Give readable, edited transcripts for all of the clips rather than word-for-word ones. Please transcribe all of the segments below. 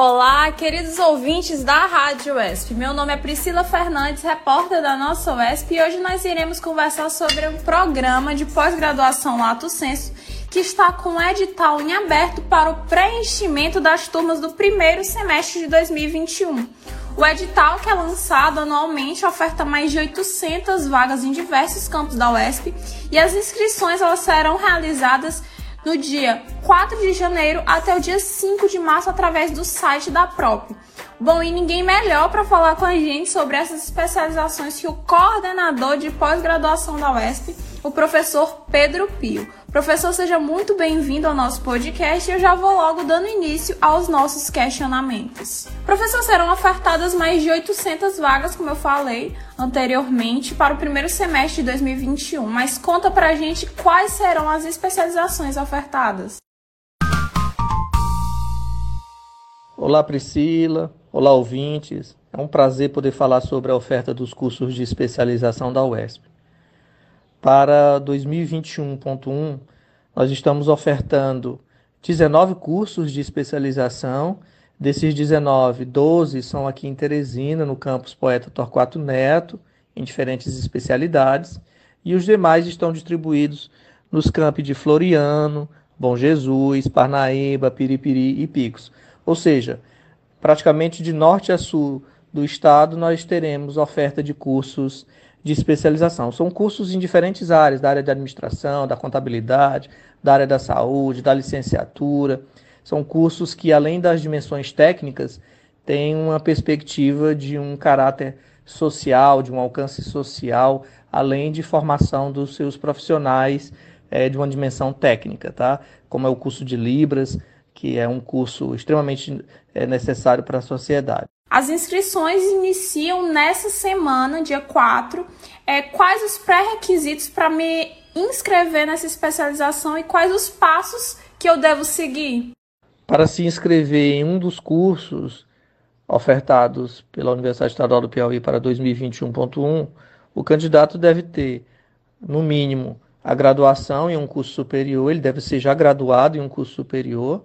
Olá, queridos ouvintes da Rádio UESP. Meu nome é Priscila Fernandes, repórter da nossa UESP, e hoje nós iremos conversar sobre um programa de pós-graduação Lato Sensu que está com um edital em aberto para o preenchimento das turmas do primeiro semestre de 2021. O edital, que é lançado anualmente, oferta mais de 800 vagas em diversos campos da UESP, e as inscrições elas serão realizadas no dia 4 de janeiro até o dia 5 de março através do site da PROP. Bom, e ninguém melhor para falar com a gente sobre essas especializações que o coordenador de pós-graduação da UESP, o professor Pedro Pio. Professor, seja muito bem-vindo ao nosso podcast e eu já vou logo dando início aos nossos questionamentos. Professor, serão ofertadas mais de 800 vagas, como eu falei anteriormente, para o primeiro semestre de 2021, mas conta pra gente quais serão as especializações ofertadas. Olá, Priscila. Olá, ouvintes. É um prazer poder falar sobre a oferta dos cursos de especialização da UESP. Para 2021.1, nós estamos ofertando 19 cursos de especialização. Desses 19, 12 são aqui em Teresina, no campus Poeta Torquato Neto, em diferentes especialidades, e os demais estão distribuídos nos campi de Floriano, Bom Jesus, Parnaíba, Piripiri e Picos. Ou seja, praticamente de norte a sul do estado, nós teremos oferta de cursos de especialização. São cursos em diferentes áreas, da área da administração, da contabilidade, da área da saúde, da licenciatura. São cursos que, além das dimensões técnicas, têm uma perspectiva de um caráter social, de um alcance social, além de formação dos seus profissionais de uma dimensão técnica, tá? Como é o curso de Libras, que é um curso extremamente necessário para a sociedade. As inscrições iniciam nessa semana, dia 4. Quais os pré-requisitos para me inscrever nessa especialização e quais os passos que eu devo seguir? Para se inscrever em um dos cursos ofertados pela Universidade Estadual do Piauí para 2021.1, o candidato deve ter, no mínimo, a graduação em um curso superior, ele deve ser já graduado em um curso superior.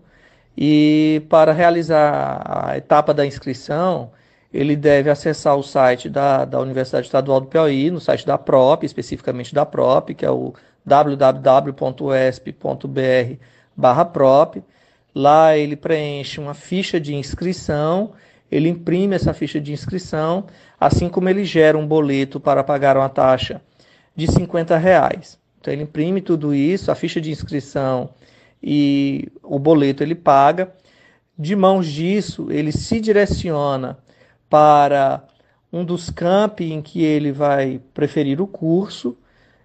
E para realizar a etapa da inscrição, ele deve acessar o site da Universidade Estadual do Piauí, no site da PROP, especificamente da PROP, que é o www.uesp.br/prop. Lá ele preenche uma ficha de inscrição, ele imprime essa ficha de inscrição, assim como ele gera um boleto para pagar uma taxa de R$50. Então ele imprime tudo isso, a ficha de inscrição e o boleto ele paga. De mãos disso, ele se direciona para um dos campi em que ele vai preferir o curso,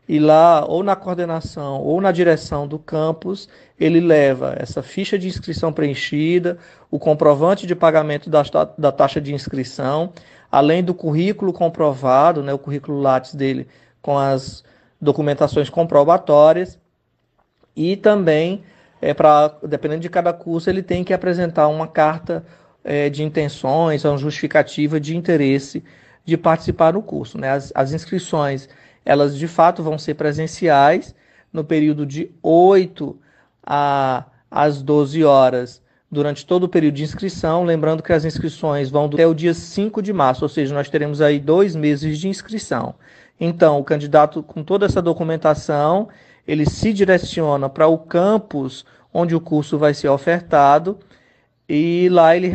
e lá, ou na coordenação ou na direção do campus, ele leva essa ficha de inscrição preenchida, o comprovante de pagamento da taxa de inscrição, além do currículo comprovado, né, o currículo Lattes dele com as documentações comprobatórias, e também dependendo de cada curso, ele tem que apresentar uma carta de intenções, uma justificativa de interesse de participar do curso, né? As inscrições, elas de fato vão ser presenciais no período de 8 às 12 horas, durante todo o período de inscrição. Lembrando que as inscrições vão até o dia 5 de março, ou seja, nós teremos aí 2 meses de inscrição. Então, o candidato, com toda essa documentação, ele se direciona para o campus onde o curso vai ser ofertado, e lá ele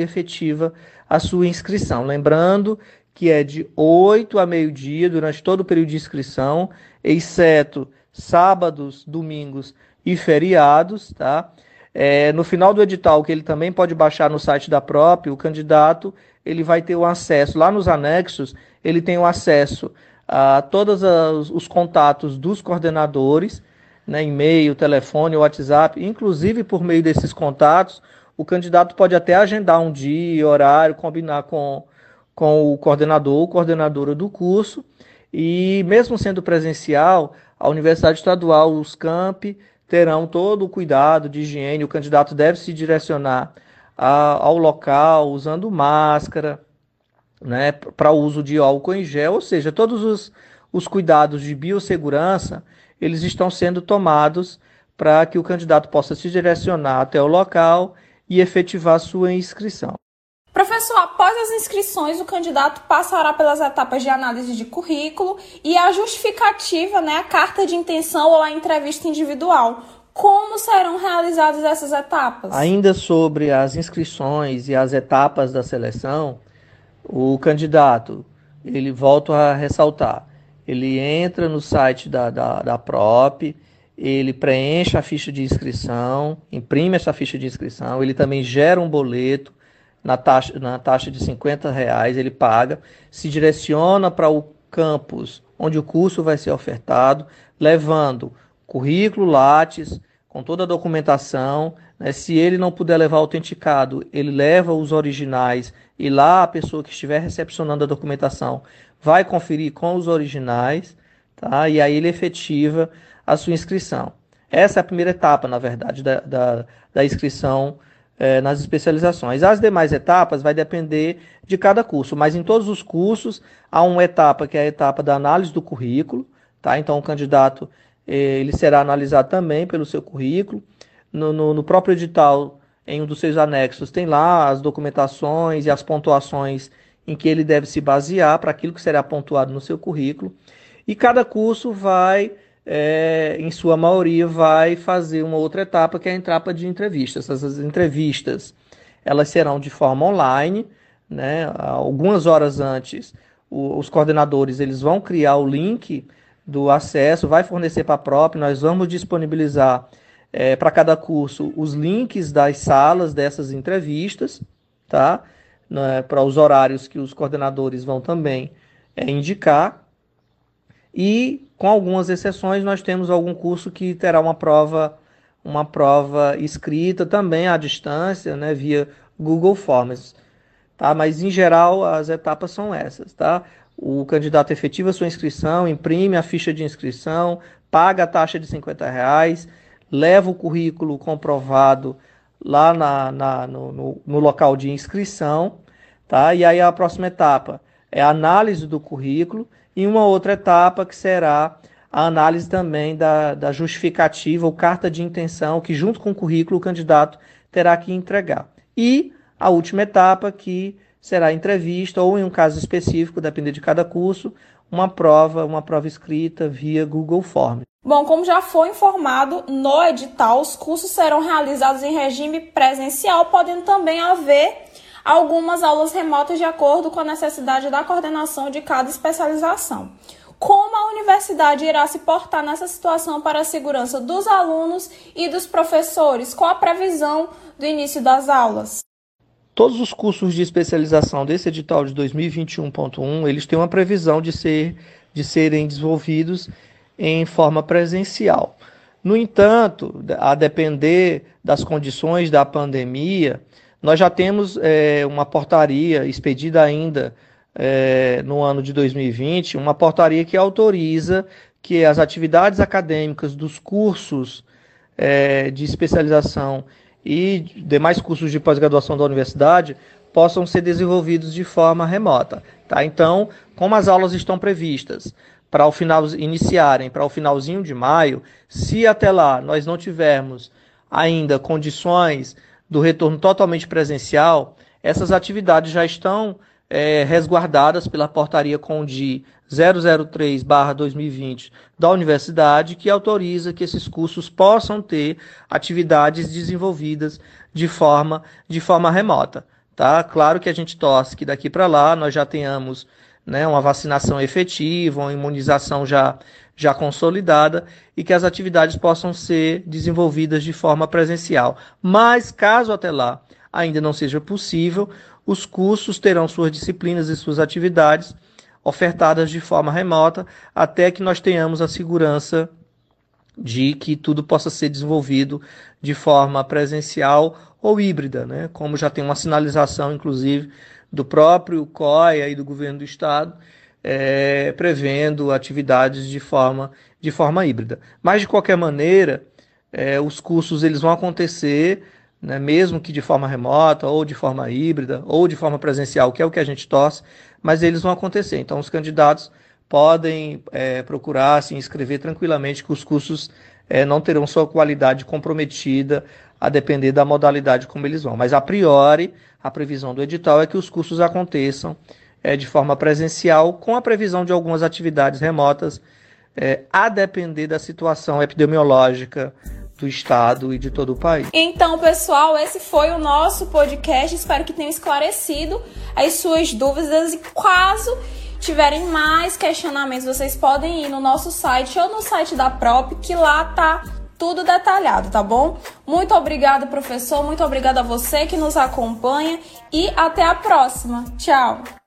efetiva a sua inscrição. Lembrando que é de 8 a meio-dia durante todo o período de inscrição, exceto sábados, domingos e feriados, tá? No final do edital, que ele também pode baixar no site da PROP, o candidato ele vai ter o acesso, lá nos anexos, ele tem o acesso a todos os contatos dos coordenadores, né, e-mail, telefone, WhatsApp. Inclusive, por meio desses contatos, o candidato pode até agendar um dia, horário, combinar com o coordenador ou coordenadora do curso. E mesmo sendo presencial, a Universidade Estadual, os campi, terão todo o cuidado de higiene. O candidato deve se direcionar ao local usando máscara, né, para uso de álcool em gel, ou seja, todos os cuidados de biossegurança, eles estão sendo tomados para que o candidato possa se direcionar até o local e efetivar sua inscrição. Professor, após as inscrições, o candidato passará pelas etapas de análise de currículo e a justificativa, a carta de intenção ou a entrevista individual. Como serão realizadas essas etapas? Ainda sobre as inscrições e as etapas da seleção, o candidato, ele volta a ressaltar, ele entra no site da PROP, ele preenche a ficha de inscrição, imprime essa ficha de inscrição, ele também gera um boleto na taxa de R$50, ele paga, se direciona para o campus onde o curso vai ser ofertado, levando currículo, Lattes, com toda a documentação, Se ele não puder levar autenticado, ele leva os originais e lá a pessoa que estiver recepcionando a documentação vai conferir com os originais, E aí ele efetiva a sua inscrição. Essa é a primeira etapa, na verdade, da inscrição nas especializações. As demais etapas vai depender de cada curso, mas em todos os cursos há uma etapa que é a etapa da análise do currículo, Então o candidato ele será analisado também pelo seu currículo. No próprio edital, em um dos seus anexos, tem lá as documentações e as pontuações em que ele deve se basear para aquilo que será pontuado no seu currículo. E cada curso vai, em sua maioria, vai fazer uma outra etapa, que é a etapa de entrevistas. Essas entrevistas elas serão de forma online, Algumas horas antes, os coordenadores eles vão criar o link do acesso, vai fornecer para a PROP, nós vamos disponibilizar para cada curso os links das salas dessas entrevistas, Para os horários que os coordenadores vão também indicar. E, com algumas exceções, nós temos algum curso que terá uma prova escrita também à distância, via Google Forms. Mas, em geral, as etapas são essas, O candidato efetiva sua inscrição, imprime a ficha de inscrição, paga a taxa de R$50, leva o currículo comprovado lá no local de inscrição, E aí a próxima etapa é a análise do currículo e uma outra etapa que será a análise também da justificativa ou carta de intenção que junto com o currículo o candidato terá que entregar. E a última etapa que será entrevista ou, em um caso específico, dependendo de cada curso, uma prova escrita via Google Forms. Bom, como já foi informado, no edital os cursos serão realizados em regime presencial, podendo também haver algumas aulas remotas de acordo com a necessidade da coordenação de cada especialização. Como a universidade irá se portar nessa situação para a segurança dos alunos e dos professores? Qual a previsão do início das aulas? Todos os cursos de especialização desse edital de 2021.1, eles têm uma previsão de serem desenvolvidos em forma presencial. No entanto, a depender das condições da pandemia, nós já temos uma portaria expedida ainda no ano de 2020, uma portaria que autoriza que as atividades acadêmicas dos cursos de especialização e demais cursos de pós-graduação da universidade possam ser desenvolvidos de forma remota. Então, como as aulas estão previstas para o finalzinho de maio, se até lá nós não tivermos ainda condições do retorno totalmente presencial, essas atividades já estão resguardadas pela portaria CONDI 003/2020 da universidade, que autoriza que esses cursos possam ter atividades desenvolvidas de forma remota. Claro que a gente torce que daqui para lá nós já tenhamos uma vacinação efetiva, uma imunização já consolidada e que as atividades possam ser desenvolvidas de forma presencial. Mas caso até lá ainda não seja possível, os cursos terão suas disciplinas e suas atividades ofertadas de forma remota até que nós tenhamos a segurança de que tudo possa ser desenvolvido de forma presencial ou híbrida, Como já tem uma sinalização, inclusive, do próprio COE e do governo do estado, prevendo atividades de forma híbrida. Mas, de qualquer maneira, os cursos eles vão acontecer, mesmo que de forma remota, ou de forma híbrida, ou de forma presencial, que é o que a gente torce, mas eles vão acontecer. Então, os candidatos podem procurar se inscrever tranquilamente, que os cursos não terão sua qualidade comprometida a depender da modalidade como eles vão. Mas, a priori, a previsão do edital é que os cursos aconteçam de forma presencial, com a previsão de algumas atividades remotas, a depender da situação epidemiológica do estado e de todo o país. Então, pessoal, esse foi o nosso podcast. Espero que tenham esclarecido as suas dúvidas. E caso tiverem mais questionamentos, vocês podem ir no nosso site ou no site da PROP, que lá tá tudo detalhado, tá bom? Muito obrigada, professor. Muito obrigada a você que nos acompanha. E até a próxima. Tchau!